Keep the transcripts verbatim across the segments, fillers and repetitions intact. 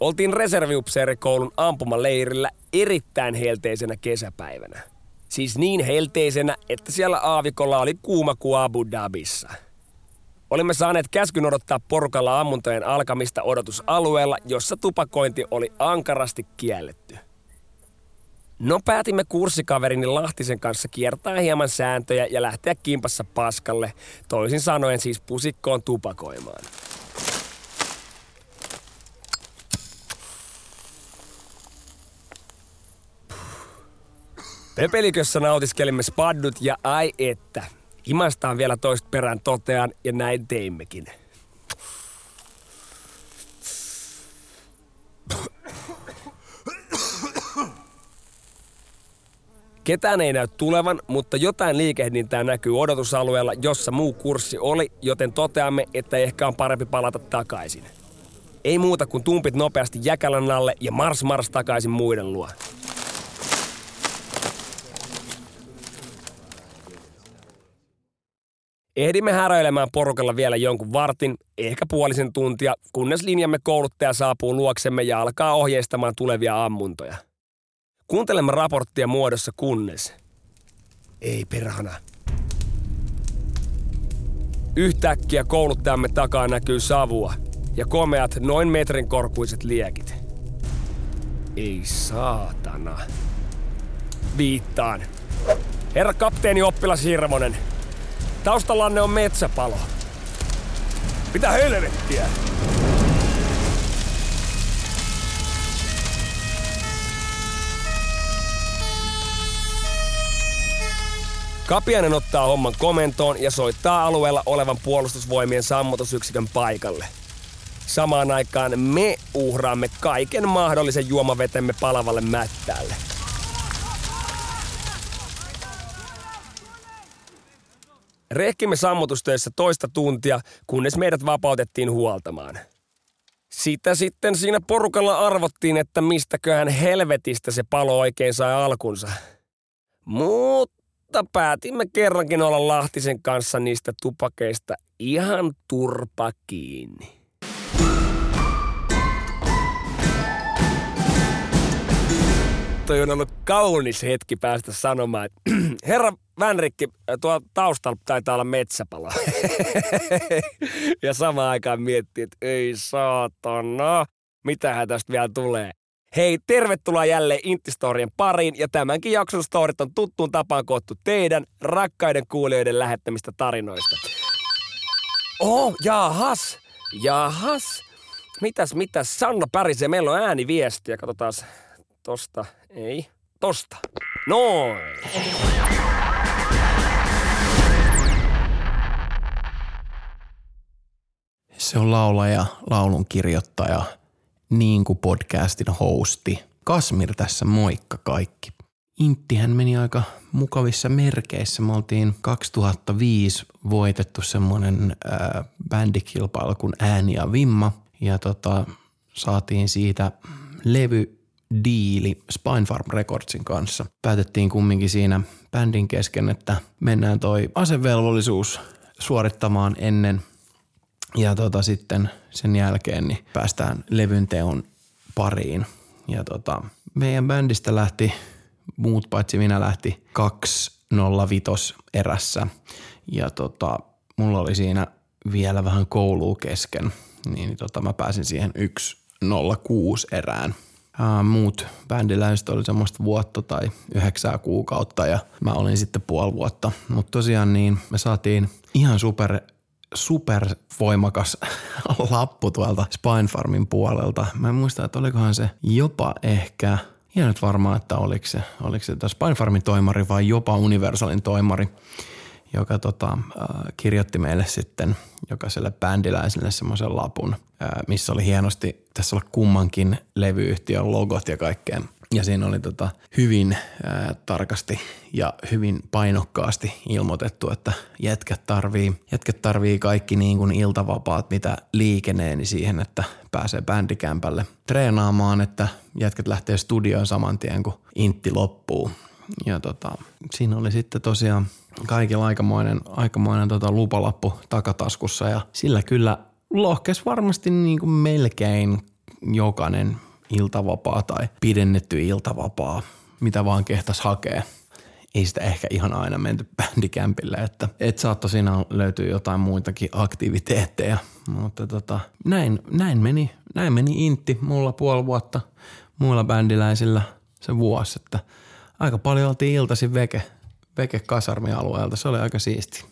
Oltiin reserviupseerikoulun ampumaleirillä erittäin helteisenä kesäpäivänä. Siis niin helteisenä, että siellä aavikolla oli kuuma kuin Abu Dhabissa. Olimme saaneet käskyn odottaa porukalla ammuntojen alkamista odotusalueella, jossa tupakointi oli ankarasti kielletty. No päätimme kurssikaverini Lahtisen kanssa kiertää hieman sääntöjä ja lähteä kimpassa paskalle, toisin sanoen siis pusikkoon tupakoimaan. Pepelikössä nautiskelimme spaddut ja ai että. Himastaan vielä toista perään totean ja näin teimmekin. Ketään ei näy tulevan, mutta jotain liikehdintää näkyy odotusalueella, jossa muu kurssi oli, joten toteamme, että ehkä on parempi palata takaisin. Ei muuta kuin tumpit nopeasti jäkälän alle ja mars mars takaisin muiden luo. Ehdimme häröilemään porukalla vielä jonkun vartin, ehkä puolisen tuntia, kunnes linjamme kouluttaja saapuu luoksemme ja alkaa ohjeistamaan tulevia ammuntoja. Kuuntelemme raporttia muodossa kunnes... Ei perhana. Yhtäkkiä kouluttajamme takaa näkyy savua ja komeat noin metrin korkuiset liekit. Ei saatana. Viittaan. Herra kapteeni oppilas Hirvonen. Taustallanne on metsäpalo. Mitä helvettiä? Kapiainen ottaa homman komentoon ja soittaa alueella olevan puolustusvoimien sammutusyksikön paikalle. Samaan aikaan me uhraamme kaiken mahdollisen juomavetemme palavalle mättäälle. Rehkimme sammutustöissä toista tuntia, kunnes meidät vapautettiin huoltamaan. Sitä sitten siinä porukalla arvottiin, että mistäköhän helvetistä se palo oikein sai alkunsa. Mutta päätimme kerrankin olla Lahtisen kanssa niistä tupakeista ihan turpa kiinni. Toi on ollut kaunis hetki päästä sanomaan, että herra Vänrikki, tuo taustalla taitaa olla metsäpalo. Ja samaan aikaan miettii, että ei saatana, mitähän tästä vielä tulee. Hei, tervetuloa jälleen Inttistoorien pariin ja tämänkin jakson storit on tuttuun tapaan koottu teidän rakkaiden kuulijoiden lähettämistä tarinoista. Oh, jahas, jahas. Mitäs, mitäs, Sanna pärisee, meillä on ääniviestiä, katsotaas. Tosta, ei, tosta. Noin. Se on laulaja, laulun kirjoittaja, niin kuin podcastin hosti. Kasmir tässä, moikka kaikki. Inttihän meni aika mukavissa merkeissä. Me oltiin kaksituhattaviisi voitettu semmoinen äh, bändikilpailu kuin Ääni ja Vimma. Ja tota, saatiin siitä levy. Diili Spinefarm Recordsin kanssa. Päätettiin kumminkin siinä bändin kesken, että mennään toi asevelvollisuus suorittamaan ennen ja tota sitten sen jälkeen niin päästään levyn teon pariin. Ja tota, meidän bändistä lähti, muut paitsi minä lähti kaksi nolla viisi erässä ja tota, mulla oli siinä vielä vähän koulua kesken, niin tota, mä pääsin siihen yksi nolla kuusi erään. ää, muut bändiläiset oli semmoista vuotta tai yhdeksää kuukautta ja mä olin sitten puoli vuotta. Mutta tosiaan niin me saatiin ihan super, super voimakas lappu tuolta Spinefarmin puolelta. Mä en muista, että olikohan se jopa ehkä... Ja nyt varmaan, että oliko se, oliko se Spinefarmin toimari vai jopa Universalin toimari, joka tota, äh, kirjoitti meille sitten jokaiselle bändiläiselle semmoisen lapun, äh, missä oli hienosti, tässä oli kummankin levyyhtiön logot ja kaikkea. Ja siinä oli tota, hyvin äh, tarkasti ja hyvin painokkaasti ilmoitettu, että jätkät tarvii, jätkät tarvii kaikki niin kuin iltavapaat, mitä liikenee, niin siihen, että pääsee bändikämpälle treenaamaan, että jätkät lähtee studioon saman tien, kun intti loppuu. Ja tota, siinä oli sitten tosiaan kaikilla aikamoinen, aikamoinen tota lupalappu takataskussa ja sillä kyllä lohkesi varmasti niin kuin melkein jokainen iltavapaa tai pidennetty iltavapaa, mitä vaan kehtas hakee. Ei sitä ehkä ihan aina menty bändikämpille, että et saattoi siinä löytyä jotain muitakin aktiviteetteja, mutta tota, näin, näin, meni, näin meni intti mulla puoli vuotta, muilla bändiläisillä se vuosi, että aika paljon oltiin iltaisin veke, veke kasarmialueelta, se oli aika siisti.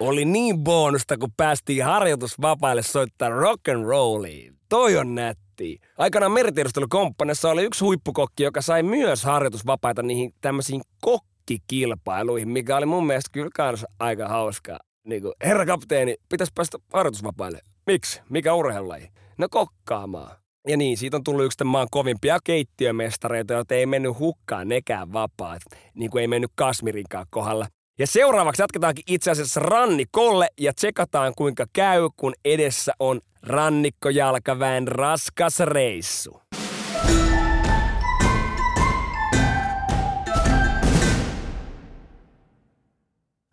Oli niin bonusta, kun päästiin harjoitusvapaille soittaa rock'n'rollia. Toi on nätti. Aikanaan meritiedustelukomppaniassa oli yksi huippukokki, joka sai myös harjoitusvapaita niihin tämmöisiin kokkikilpailuihin, mikä oli mun mielestä kyllä kans aika hauskaa. Niin kuin, herra kapteeni, pitäisi päästä harjoitusvapaille. Miksi? Mikä urheilulaji? No kokkaamaan. Ja niin, siitä on tullut yksi maan kovimpia keittiömestareita, joita ei mennyt hukkaan nekään vapaat, niin kuin ei mennyt Kasmirinkaan kohdalla. Ja seuraavaksi jatketaankin itse asiassa rannikolle ja tsekataan kuinka käy, kun edessä on rannikkojalkaväen raskas reissu.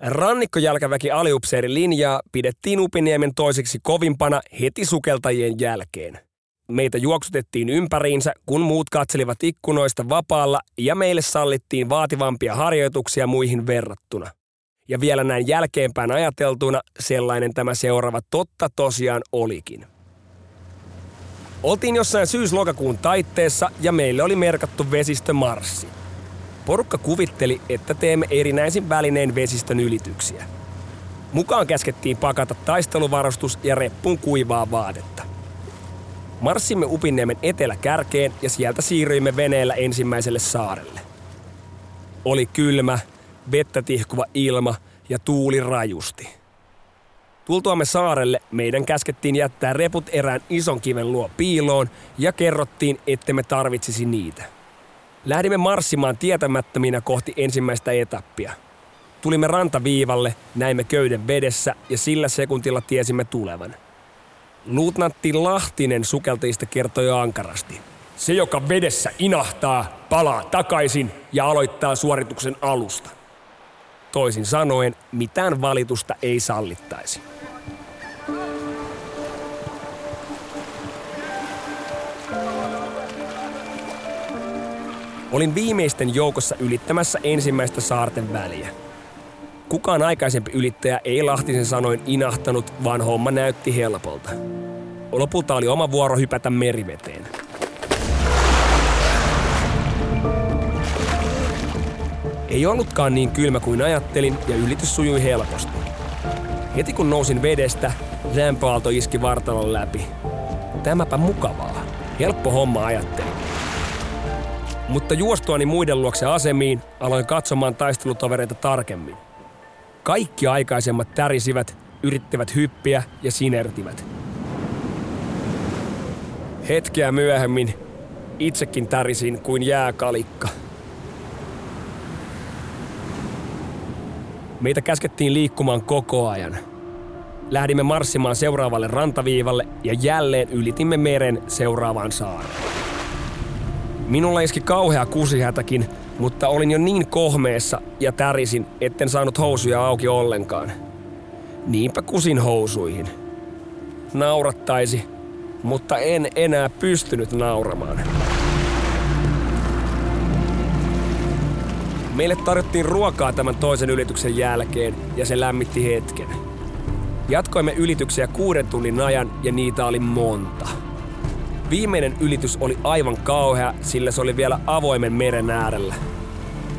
Rannikkojalkaväki aliupseeri linjaa pidettiin Upiniemen toiseksi kovimpana heti sukeltajien jälkeen. Meitä juoksutettiin ympäriinsä, kun muut katselivat ikkunoista vapaalla ja meille sallittiin vaativampia harjoituksia muihin verrattuna. Ja vielä näin jälkeenpäin ajateltuna sellainen tämä seuraava totta tosiaan olikin. Oltiin jossain syys-lokakuun taitteessa ja meille oli merkattu vesistömarssi. Porukka kuvitteli, että teemme erinäisin välinein vesistön ylityksiä. Mukaan käskettiin pakata taisteluvarustus ja reppuun kuivaa vaatetta. Marssimme Upiniemen eteläkärkeen ja sieltä siirryimme veneellä ensimmäiselle saarelle. Oli kylmä, vettä tihkuva ilma ja tuuli rajusti. Tultuamme saarelle meidän käskettiin jättää reput erään ison kiven luo piiloon ja kerrottiin, ettemme tarvitsisi niitä. Lähdimme marssimaan tietämättöminä kohti ensimmäistä etappia. Tulimme rantaviivalle, näimme köyden vedessä ja sillä sekuntilla tiesimme tulevan. Luutnantti Lahtinen sukeltajista kertoi ankarasti. Se, joka vedessä inahtaa, palaa takaisin ja aloittaa suorituksen alusta. Toisin sanoen, mitään valitusta ei sallittaisi. Olin viimeisten joukossa ylittämässä ensimmäistä saarten väliä. Kukaan aikaisempi ylittäjä ei Lahtisen sanoin inahtanut, vaan homma näytti helpolta. Lopulta oli oma vuoro hypätä meriveteen. Ei ollutkaan niin kylmä kuin ajattelin ja ylitys sujui helposti. Heti kun nousin vedestä, lämpöaalto iski vartalon läpi. Tämäpä mukavaa. Helppo homma ajattelin. Mutta juostuani muiden luokse asemiin aloin katsomaan taistelutovereita tarkemmin. Kaikki aikaisemmat tärisivät, yrittivät hyppiä ja sinertivät. Hetkeä myöhemmin itsekin tärisin kuin jääkalikka. Meitä käskettiin liikkumaan koko ajan. Lähdimme marssimaan seuraavalle rantaviivalle ja jälleen ylitimme meren seuraavaan saareen. Minulla iski kauhea kusihätäkin, mutta olin jo niin kohmeessa ja tärisin, etten saanut housuja auki ollenkaan. Niinpä kusin housuihin. Naurattaisi, mutta en enää pystynyt nauramaan. Meille tarjottiin ruokaa tämän toisen ylityksen jälkeen ja se lämmitti hetken. Jatkoimme ylityksiä kuuden tunnin ajan ja niitä oli monta. Viimeinen ylitys oli aivan kauhea, sillä se oli vielä avoimen meren äärellä.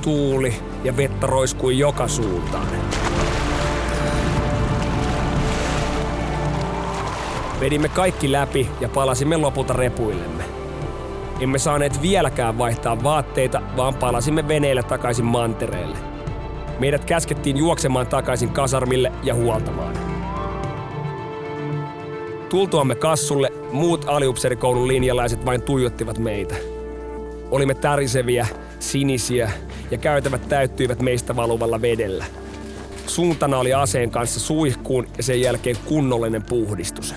Tuuli ja vettä roiskui joka suuntaan. Vedimme kaikki läpi ja palasimme lopulta repuillemme. Emme saaneet vieläkään vaihtaa vaatteita, vaan palasimme veneellä takaisin mantereelle. Meidät käskettiin juoksemaan takaisin kasarmille ja huoltamaan. Tultuamme kassulle, muut aliupseerikoulun linjalaiset vain tuijottivat meitä. Olimme täriseviä, sinisiä ja käytävät täyttyivät meistä valuvalla vedellä. Suuntana oli aseen kanssa suihkuun ja sen jälkeen kunnollinen puhdistus.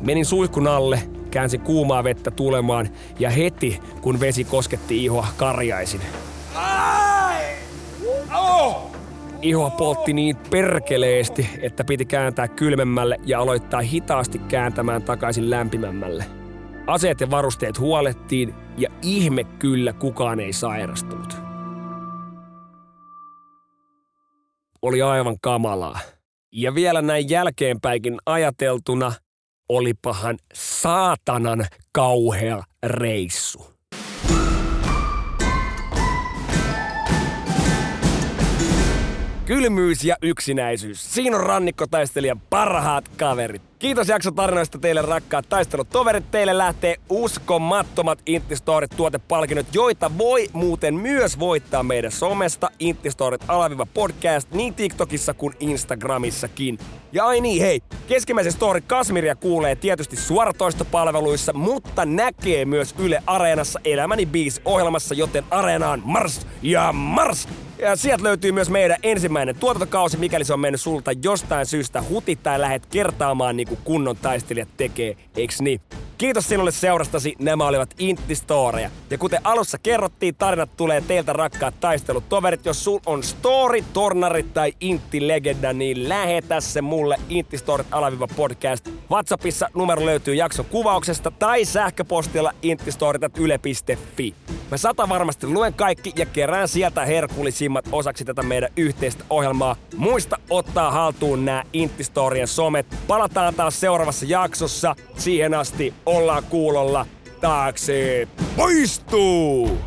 Menin suihkun alle, käänsin kuumaa vettä tulemaan ja heti kun vesi kosketti ihoa, karjaisin. Ihoa poltti niin perkeleesti, että piti kääntää kylmemmälle ja aloittaa hitaasti kääntämään takaisin lämpimämmälle. Aseet ja varusteet huolettiin ja ihme kyllä kukaan ei sairastunut. Oli aivan kamalaa. Ja vielä näin jälkeenpäinkin ajateltuna, olipahan saatanan kauhea reissu. Kylmyys ja yksinäisyys. Siinä on rannikkotaistelijan parhaat kaverit. Kiitos jaksotarinoista teille rakkaat taistelutoverit. Teille lähtee uskomattomat Inttistoorit-tuotepalkinnot, joita voi muuten myös voittaa meidän somesta Inttistoorit-podcast niin TikTokissa kuin Instagramissakin. Ja ai niin hei, Keskimmäisen Story Kasmiria kuulee tietysti suoratoistopalveluissa, mutta näkee myös Yle Areenassa Elämäni biisi -ohjelmassa, joten Areenaan mars ja mars! Ja sieltä löytyy myös meidän ensimmäinen tuotantokausi, mikäli se on mennyt sulta jostain syystä huti tai lähet kertaamaan niin kuin kunnon taistelijat tekee, eiks niin? Kiitos sinulle seurastasi, nämä olivat Inttistooreja. Ja kuten alussa kerrottiin, tarinat tulee teiltä rakkaat taistelutoverit. Jos sul on story, tornari tai intti-legenda, niin lähetä se mulle Inttistoorit-podcast. Whatsappissa numero löytyy jakson kuvauksesta tai sähköpostilla inttistoorit ät yle piste fi. Mä sata varmasti luen kaikki ja kerään sieltä herkullisimmat osaksi tätä meidän yhteistä ohjelmaa. Muista ottaa haltuun nää Inttistoorien somet. Palataan taas seuraavassa jaksossa. Siihen asti ollaan kuulolla. Taakse poistuu!